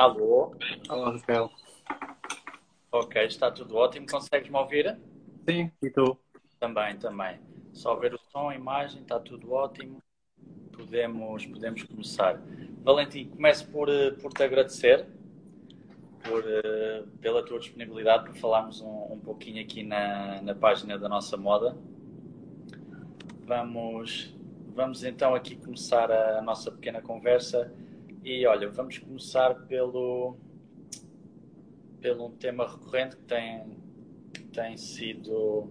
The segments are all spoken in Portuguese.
Alô? Olá, Rafael. Ok, está tudo ótimo. Consegues-me ouvir? Sim, e tu? Também. Só ver o som, a imagem, está tudo ótimo. Podemos começar. Valentim, começo por te agradecer pela tua disponibilidade para falarmos um pouquinho aqui na página da nossa moda. Vamos então aqui começar a nossa pequena conversa e, olha, vamos começar pelo um tema recorrente que tem sido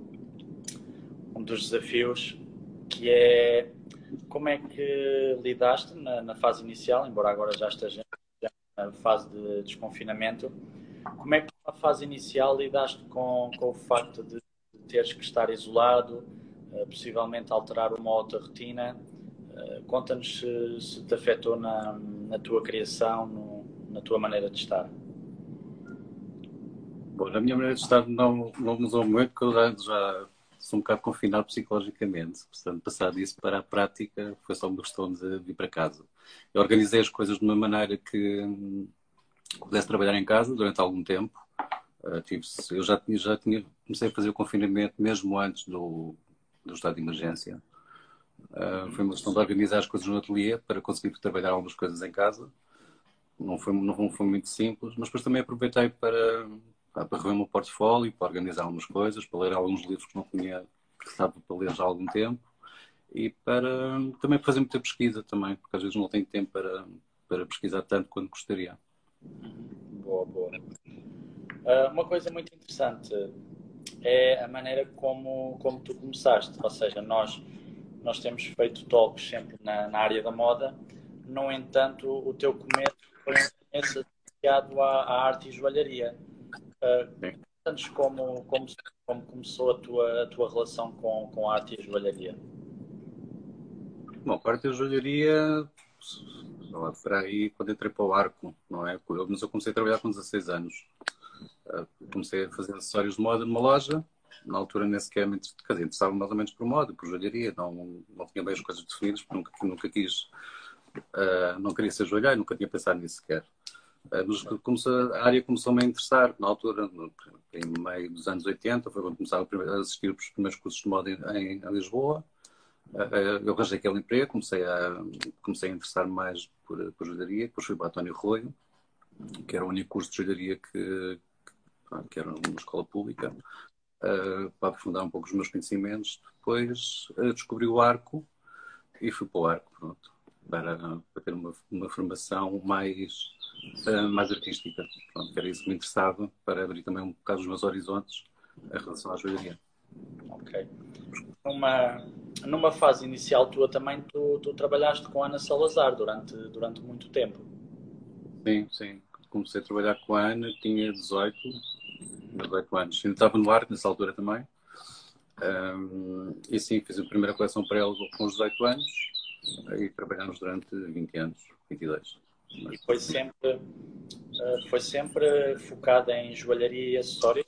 um dos desafios, que é como é que lidaste na fase inicial, embora agora já esteja na fase de desconfinamento, como é que na fase inicial lidaste com o facto de teres que estar isolado, possivelmente alterar uma outra rotina? Conta-nos se te afetou na tua criação, na tua maneira de estar. Bom, a minha maneira de estar não mudou muito, porque eu já sou um bocado confinado psicologicamente. Portanto, passado isso para a prática, foi só uma questão de vir para casa. Eu organizei as coisas de uma maneira que pudesse trabalhar em casa durante algum tempo. Eu já tinha comecei a fazer o confinamento mesmo antes do estado de emergência. Foi uma questão de organizar as coisas no ateliê para conseguir trabalhar algumas coisas em casa. Não foi muito simples, mas depois também aproveitei para rever o meu portfólio, para organizar algumas coisas, para ler alguns livros que não tinha, que estava para ler já há algum tempo, e para também fazer muita pesquisa também, porque às vezes não tenho tempo para pesquisar tanto quanto gostaria. Boa. Uma coisa muito interessante é a maneira como tu começaste, ou seja, nós temos feito talks sempre na área da moda, no entanto, o teu começo foi associado à arte e joalharia. Conta-nos como começou a tua relação com a arte e a joalharia. Bom, a arte e a joalharia, para aí, quando entrei para o arco, não é? Mas eu comecei a trabalhar com 16 anos. Comecei a fazer acessórios de moda numa loja. Na altura nem sequer me interessava mais ou menos por moda, por joalharia. Não tinha bem as coisas definidas, porque nunca quis. Não queria ser joalheiro, nunca tinha pensado nisso sequer. Mas a área começou-me a interessar na altura, em meio dos anos 80, foi quando começava a assistir os primeiros cursos de moda em Lisboa. Eu arranjei aquele emprego, comecei a interessar mais por joalharia. Depois fui para António Arroio, que era o único curso de joalharia que era numa escola pública, para aprofundar um pouco os meus conhecimentos. Depois descobri o arco e fui para o arco, pronto, para ter uma formação mais artística. Pronto, era isso que me interessava, para abrir também um bocado os meus horizontes em relação à joalharia. Ok. Numa fase inicial tua também, tu trabalhaste com a Ana Salazar durante muito tempo. Sim. Comecei a trabalhar com a Ana, tinha 18 anos. Ainda estava no arco nessa altura também. E sim, fiz a primeira coleção para ela com os 18 anos e trabalhámos durante 20 anos, 22. E foi sempre focada em joalharia e acessórios?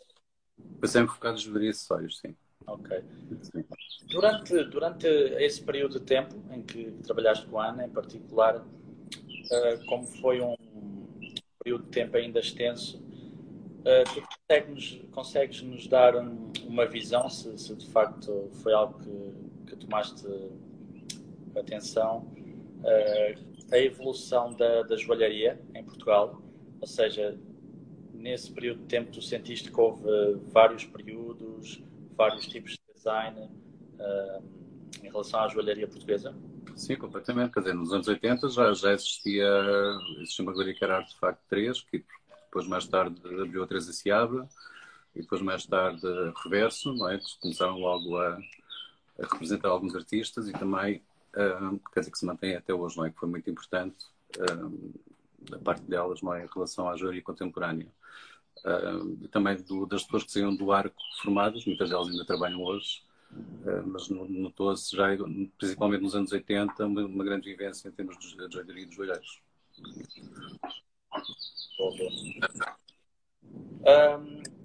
Foi sempre focada em joalharia e acessórios, sim. Ok. Sim. Durante esse período de tempo em que trabalhaste com a Ana, em particular, como foi um período de tempo ainda extenso, tu consegues-nos dar uma visão, se de facto foi algo que tomaste atenção, a evolução da joalharia em Portugal? Ou seja, nesse período de tempo tu sentiste que houve vários períodos, vários tipos de design em relação à joalharia portuguesa? Sim, completamente. Quer dizer, nos anos 80 já existia uma galeria que era Artefacto 3, que depois mais tarde abriu a Tereza Seabra e depois mais tarde Reverso, não é? Que começaram logo a representar alguns artistas e também, quer dizer, que se mantém até hoje, não é? Que foi muito importante a parte delas, não é? Em relação à joalharia contemporânea. E também das pessoas que saíram do arco formadas, muitas delas ainda trabalham hoje, mas notou-se já, principalmente nos anos 80, uma grande vivência em termos de joalharia e de joalheiros.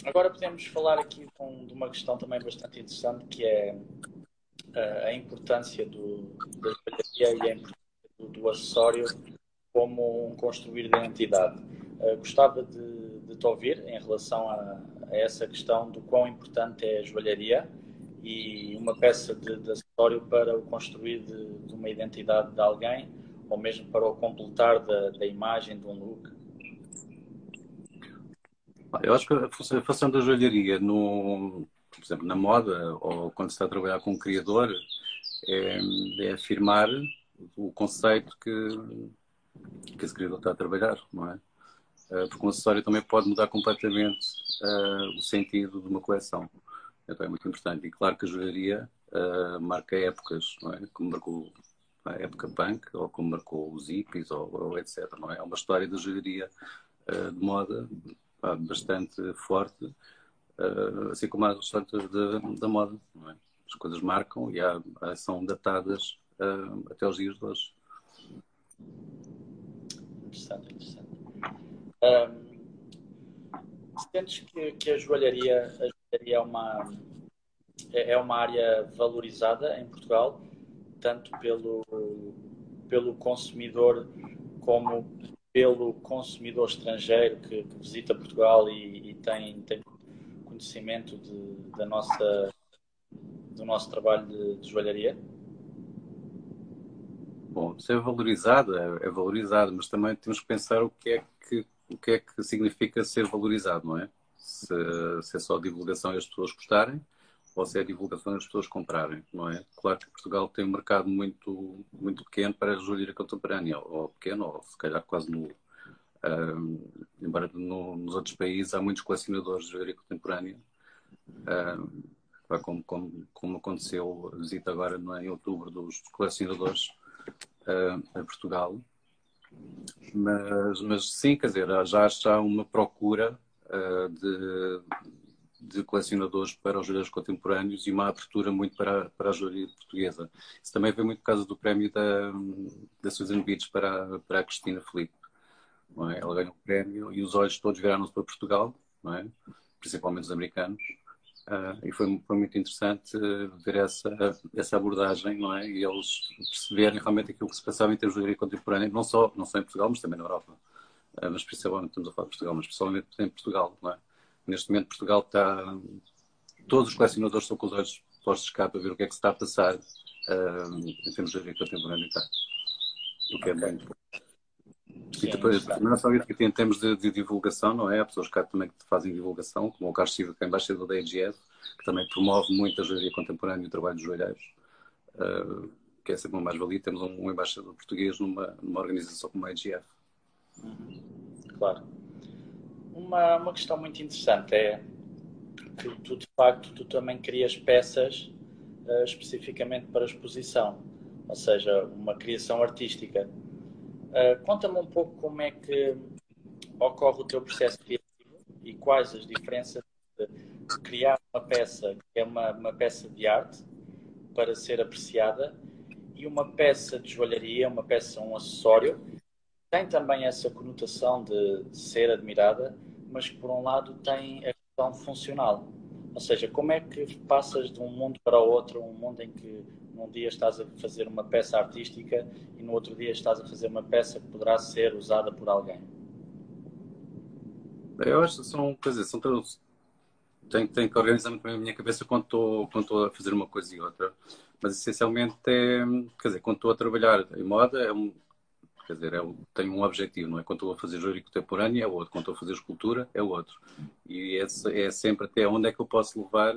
Agora podemos falar aqui de uma questão também bastante interessante, que é a importância da joalharia e a importância do acessório como um construir de identidade. Gostava de te ouvir em relação a essa questão do quão importante é a joalharia e uma peça de acessório para o construir de uma identidade de alguém, ou mesmo para o completar da imagem de um look. Eu acho que a função da joalharia, por exemplo, na moda, ou quando se está a trabalhar com um criador, é afirmar o conceito que esse criador está a trabalhar, não é? Porque um acessório também pode mudar completamente o sentido de uma coleção. Então é muito importante. E claro que a joalharia marca épocas, não é? Como marcou a época punk, ou como marcou os hippies, ou etc. Não é? É uma história da joalharia de moda bastante forte, assim como há as histórias da moda. Não é? As coisas marcam e são datadas até os dias de hoje. Interessante, interessante. Sentes que a joalharia é uma área valorizada em Portugal, tanto pelo consumidor como pelo consumidor estrangeiro que visita Portugal e tem conhecimento do nosso trabalho de joalharia? Bom, se é valorizada, mas também temos que pensar o que é que significa ser valorizado, não é? Se é só divulgação e as pessoas gostarem, ou se é divulgação e as pessoas comprarem, não é? Claro que Portugal tem um mercado muito, muito pequeno para a joalheria contemporânea, ou pequeno, ou se calhar quase nulo. Embora nos outros países há muitos colecionadores de joalheria contemporânea, como aconteceu a visita agora em outubro dos colecionadores a Portugal, mas sim, quer dizer, já há uma procura de colecionadores para os joalheiros contemporâneos e uma abertura muito para a joalheria portuguesa. Isso também veio muito por causa do prémio da Susan Beech para a Cristina Filipe. Não é? Ela ganhou o prémio e os olhos todos viraram-se para Portugal, não é? Principalmente os americanos. E foi muito interessante ver essa abordagem, não é? E eles perceberem realmente aquilo que se passava em termos de joalheria contemporânea, não só em Portugal, mas também na Europa. Mas principalmente, estamos a falar de Portugal, mas principalmente em Portugal, não é? Neste momento, Portugal está... Todos os colecionadores estão com os olhos postos cá para ver o que é que se está a passar em termos de joalheria contemporânea. O que é bem importante. E depois, não só que tem em termos de divulgação, não é? Há pessoas cá também que fazem divulgação, como o Carlos Silva, que é embaixador da EGF, que também promove muito a joalheria contemporânea e o trabalho dos joalheiros, que é sempre uma mais-valia. Temos um embaixador português numa organização como a EGF. Claro. Uma questão muito interessante é que tu também crias peças especificamente para exposição, ou seja, uma criação artística. Conta-me um pouco como é que ocorre o teu processo criativo e quais as diferenças de criar uma peça que é uma peça de arte para ser apreciada e uma peça de joalharia, um acessório, tem também essa conotação de ser admirada, mas que por um lado tem a questão funcional. Ou seja, como é que passas de um mundo para o outro, um mundo em que num dia estás a fazer uma peça artística e no outro dia estás a fazer uma peça que poderá ser usada por alguém? Eu acho que são todos... Tenho que organizar muito bem a minha cabeça quando estou a fazer uma coisa e outra. Mas essencialmente quando estou a trabalhar em moda, tenho um objetivo, não é? Quando estou a fazer joalheria contemporânea é outro, quando estou a fazer escultura é outro. E é sempre até onde é que eu posso levar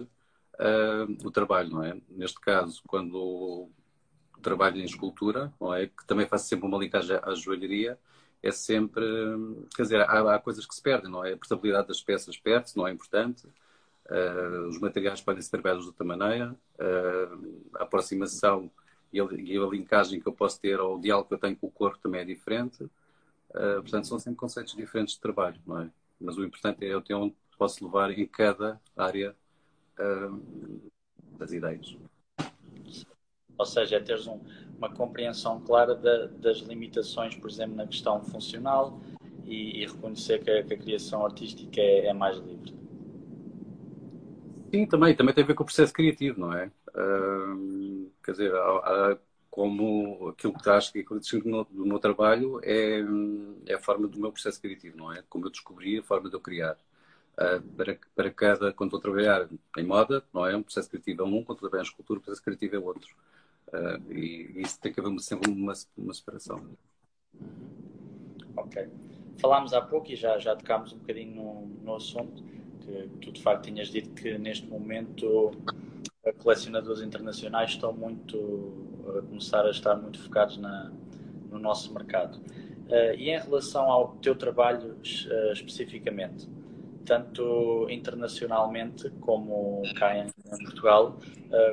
o trabalho, não é? Neste caso, quando trabalho em escultura, não é? Que também faço sempre uma linkagem à joalheria, é sempre, há coisas que se perdem, não é? A portabilidade das peças perde-se, não é importante, os materiais podem ser trabalhados de outra maneira, a aproximação e a linkagem que eu posso ter ou o diálogo que eu tenho com o corpo também é diferente, portanto são sempre conceitos diferentes de trabalho, não é? Mas o importante é eu ter onde posso levar em cada área das ideias. Ou seja, é teres uma compreensão clara das limitações, por exemplo, na questão funcional e reconhecer que a criação artística é mais livre. Sim, também tem a ver com o processo criativo, não é? Há como aquilo que acho que aconteceu no meu trabalho é a forma do meu processo criativo, não é? Como eu descobri a forma de eu criar. Para cada, quando estou a trabalhar em moda, não é? Um processo criativo é um, quando estou a trabalhar em escultura, o processo criativo é outro. E isso tem que haver sempre uma separação. Ok. Falámos há pouco e já tocámos um bocadinho no assunto, que tu de facto tinhas dito que neste momento colecionadores internacionais estão a começar a estar muito focados no nosso mercado. E em relação ao teu trabalho especificamente, tanto internacionalmente como cá em Portugal,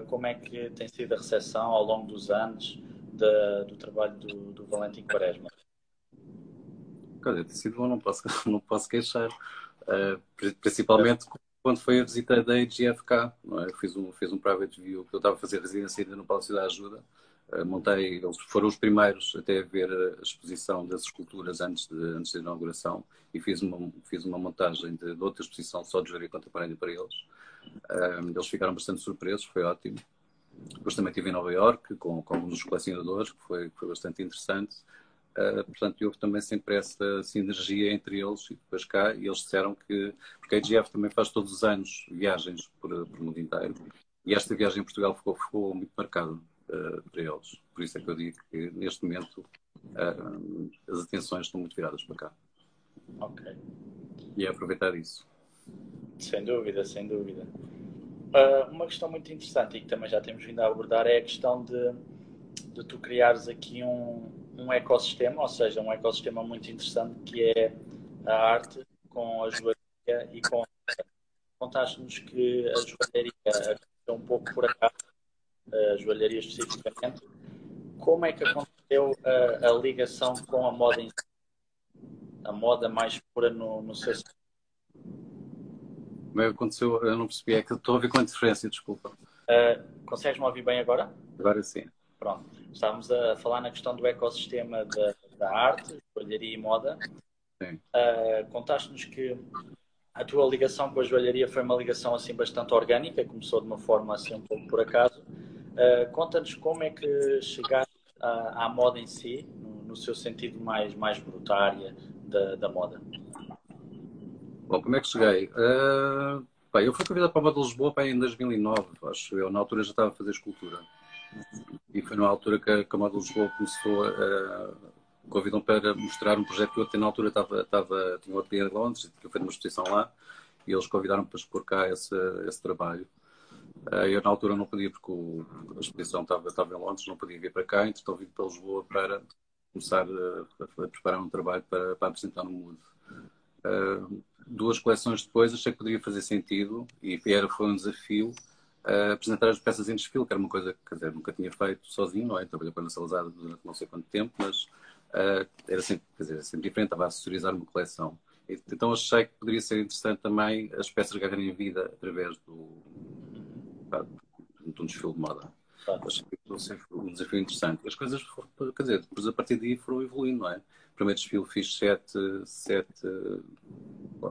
como é que tem sido a recepção ao longo dos anos do trabalho do Valentim Quaresma? Olha, tem sido bom, não posso queixar, principalmente quando foi a visita da IGFK, não é? Eu fiz um private view, que eu estava a fazer residência ainda no Palácio da Ajuda, montei, eles foram os primeiros até a ver a exposição das esculturas antes da inauguração, e fiz uma montagem de outra exposição só de joelho contemporâneo para eles. Eles ficaram bastante surpresos, foi ótimo. Depois também estive em Nova Iorque com alguns dos colecionadores, que foi bastante interessante. Portanto, houve também sempre essa sinergia entre eles e depois cá, e eles disseram que, porque a EGF também faz todos os anos viagens por mundo inteiro, e esta viagem em Portugal ficou muito marcada para eles. Por isso é que eu digo que neste momento as atenções estão muito viradas para cá. Ok. E é aproveitar isso. Sem dúvida, sem dúvida. Uma questão muito interessante e que também já temos vindo a abordar é a questão de tu criares aqui um ecossistema, ou seja, um ecossistema muito interessante que é a arte com a joalheria e com a... Contaste-nos que a joalheria aconteceu um pouco por acaso, a joalheria especificamente. Como é que aconteceu a ligação com a moda em si? A moda mais pura no seu... Como é que aconteceu? Eu não percebi, é que estou a ouvir com interferência, desculpa. Consegues-me ouvir bem agora? Agora sim. Pronto, estávamos a falar na questão do ecossistema da arte, joalharia e moda. Contaste-nos que a tua ligação com a joalharia foi uma ligação assim bastante orgânica, começou de uma forma assim um pouco por acaso. Conta-nos como é que chegaste à moda em si, no seu sentido mais brutária da moda. Bom, como é que cheguei? Eu fui convidado para a Moda Lisboa em 2009, acho eu. Na altura já estava a fazer escultura. E foi na altura que a Moda Lisboa começou convidou-me para mostrar um projeto que eu até na altura tinha um ateliê em Londres, que eu fiz uma exposição lá, e eles convidaram-me para expor cá esse trabalho. Eu na altura não podia, porque a exposição estava em Londres, não podia vir para cá, então vim para Lisboa para começar a preparar um trabalho para apresentar no MUD. Duas coleções depois achei que poderia fazer sentido, e foi um desafio. Apresentar as peças em desfile, que era uma coisa que, quer dizer, nunca tinha feito sozinho, não é? Trabalhei com a Ana Salazar durante não sei quanto tempo, mas era sempre diferente, estava a acessorizar uma coleção. Então achei que poderia ser interessante também as peças ganharem vida através de um desfile de moda. Achei que foi um desafio interessante. As coisas, quer dizer, depois a partir daí foram evoluindo, não é? No primeiro desfile fiz sete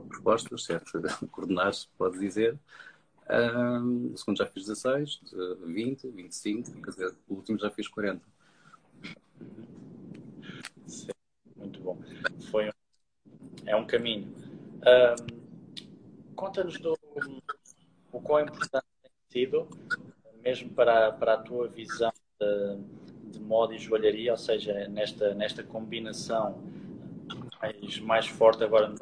propostas, 7 coordenados, se pode dizer. O segundo já fiz 16, 20, 25, quer dizer, o último já fiz 40. Sim, muito bom. É um caminho. Conta-nos o quão importante tem sido, mesmo para a tua visão de moda e joalharia, ou seja, nesta combinação mais forte agora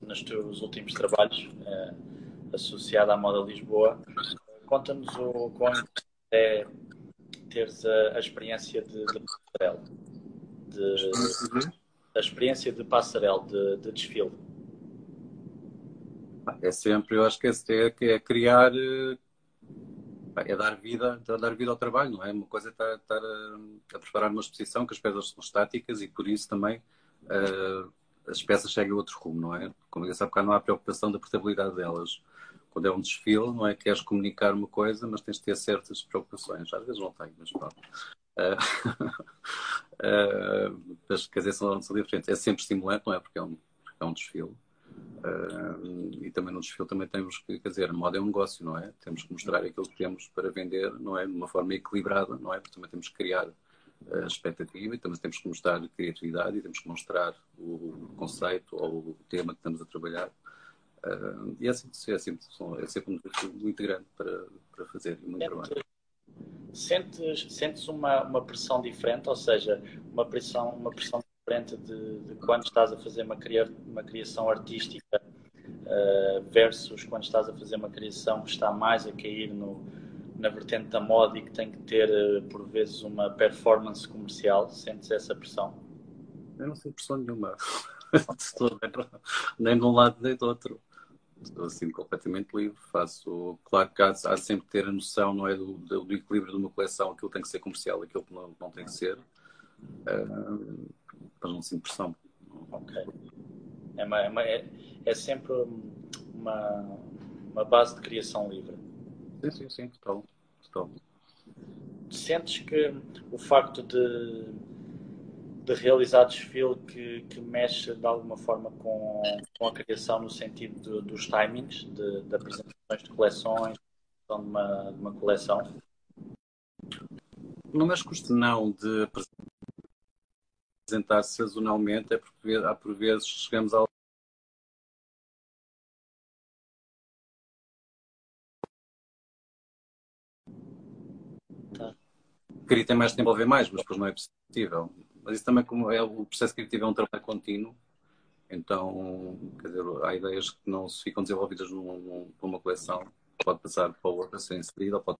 nos teus últimos trabalhos, associada à Moda Lisboa. Conta-nos o quanto é teres a experiência de passarela, a experiência de passarela, de desfile. É sempre, eu acho que é criar, é dar vida ao trabalho, não é? Uma coisa é estar a preparar uma exposição, que as peças são estáticas e por isso também as peças chegam a outro rumo, não é? Como eu disse há bocado, não há preocupação da portabilidade delas. Quando é um desfile, não é? Queres comunicar uma coisa, mas tens de ter certas preocupações. Às vezes não tenho, mas pronto. Mas, quer dizer, são diferentes. É sempre estimulante, não é? Porque é um desfile. E também no desfile também temos que, quer dizer, a moda é um negócio, não é? Temos que mostrar aquilo que temos para vender, não é? De uma forma equilibrada, não é? Porque também temos que criar a expectativa, e também temos que mostrar a criatividade e temos que mostrar o conceito ou o tema que estamos a trabalhar. E é sempre um desafio muito grande para fazer muito trabalho. Sentes uma pressão diferente, ou seja, uma pressão diferente de quando estás a fazer uma criação artística versus quando estás a fazer uma criação que está mais a cair na vertente da moda e que tem que ter, por vezes, uma performance comercial? Sentes essa pressão? Eu não sinto pressão nenhuma. Estou nem de um lado nem do outro. Estou assim completamente livre. Faço, claro que há sempre que ter a noção, não é, do equilíbrio de uma coleção, aquilo tem que ser comercial, aquilo que não tem que ser. Mas não sinto pressão. Ok. É sempre uma base de criação livre. Sim, total. Sentes que o facto de realizar desfile que mexe de alguma forma com a criação no sentido dos timings, de apresentações de coleções, de uma coleção? Não mexe com o senão de apresentar sazonalmente, é porque há por vezes chegamos ao queria ter mais tempo, envolver mais, mas depois não é possível. Mas isso também, como é o processo criativo, é um trabalho contínuo, então, quer dizer, há ideias que não se ficam desenvolvidas por uma coleção, pode passar para outra, ser inserida, ou pode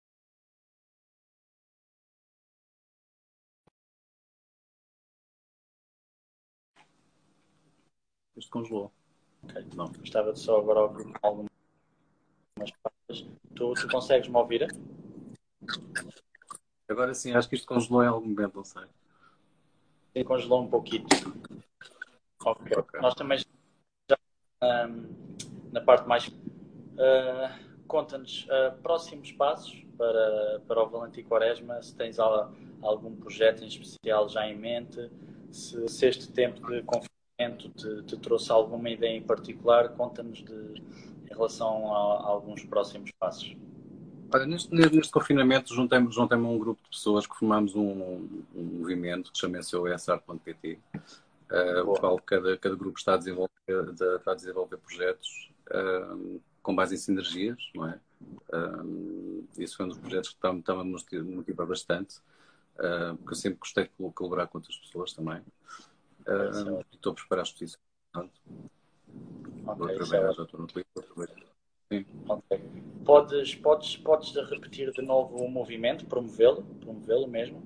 isto congelou. Ok, não. Gostava de só agora ouvir algumas partes. Tu consegues me ouvir? Agora sim, acho que isto congelou em algum momento, não sei. Sim, congelou um pouquinho. Ok. Nós também já na parte mais... conta-nos próximos passos para o Valentim Quaresma, se tens algum projeto em especial já em mente, se este tempo de confinamento te trouxe alguma ideia em particular, conta-nos em relação a alguns próximos passos. Olha, neste confinamento juntei-me a um grupo de pessoas que formámos um movimento que chama-se o SR.pt, o qual cada grupo está a desenvolver projetos com base em sinergias, não é? Isso foi um dos projetos que está-me a motivar bastante, porque eu sempre gostei de colaborar com outras pessoas também. Estou a preparar a justiça, portanto. Vou trabalhar, já estou no Twitter, Sim. Okay. Podes repetir de novo o movimento, promovê-lo mesmo?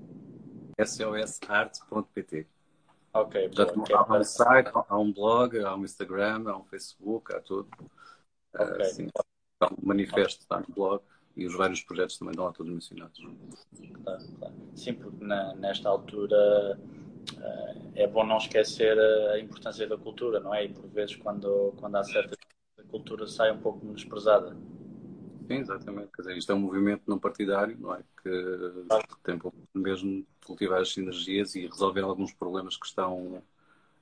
SOSArt.pt. Ok. Já há um site, há um blog, há um Instagram, há um Facebook, há tudo. Okay. Sim. Há um manifesto, está no blog, e os vários projetos também estão lá todos mencionados. Claro. Sim, porque nesta altura é bom não esquecer a importância da cultura, não é? E por vezes quando há certas cultura sai um pouco menosprezada. Sim, exatamente. Quer dizer, isto é um movimento não partidário, não é? Que tem pouco mesmo de cultivar as sinergias e resolver alguns problemas que estão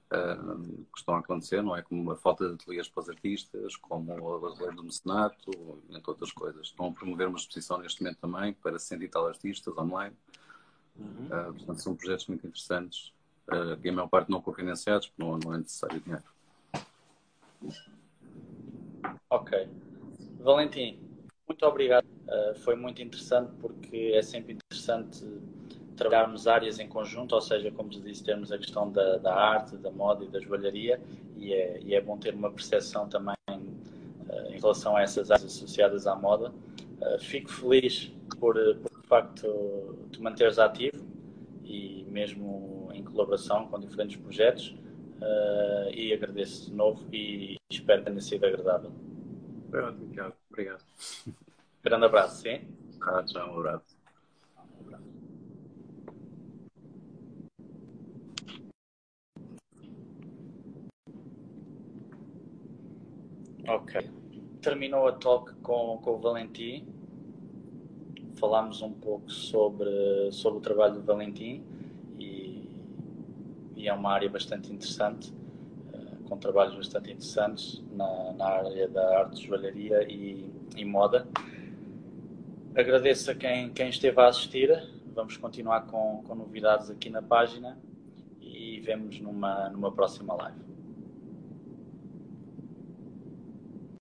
a acontecer, não é? Como a falta de ateliês para os artistas, como a lei do mecenato, entre outras coisas. Estão a promover uma exposição neste momento também para 100 e tal artistas online. Portanto, são projetos muito interessantes, que a maior parte não cofinanciados, porque não é necessário dinheiro. Ok. Valentim, muito obrigado. Foi muito interessante, porque é sempre interessante trabalharmos áreas em conjunto, ou seja, como te disse, temos a questão da arte, da moda e da joalharia, e é bom ter uma percepção também em relação a essas áreas associadas à moda. Fico feliz por de facto, te manteres ativo, e mesmo em colaboração com diferentes projetos, e agradeço de novo e espero que tenha sido agradável. Obrigado. Grande abraço, sim? Tchau, um abraço. Ok. Terminou a talk com o Valentim. Falámos um pouco sobre o trabalho do Valentim, e é uma área bastante interessante, com trabalhos bastante interessantes na área da arte, joalharia e moda. Agradeço a quem esteve a assistir. vamos continuar com novidades aqui na página e vemos numa próxima live.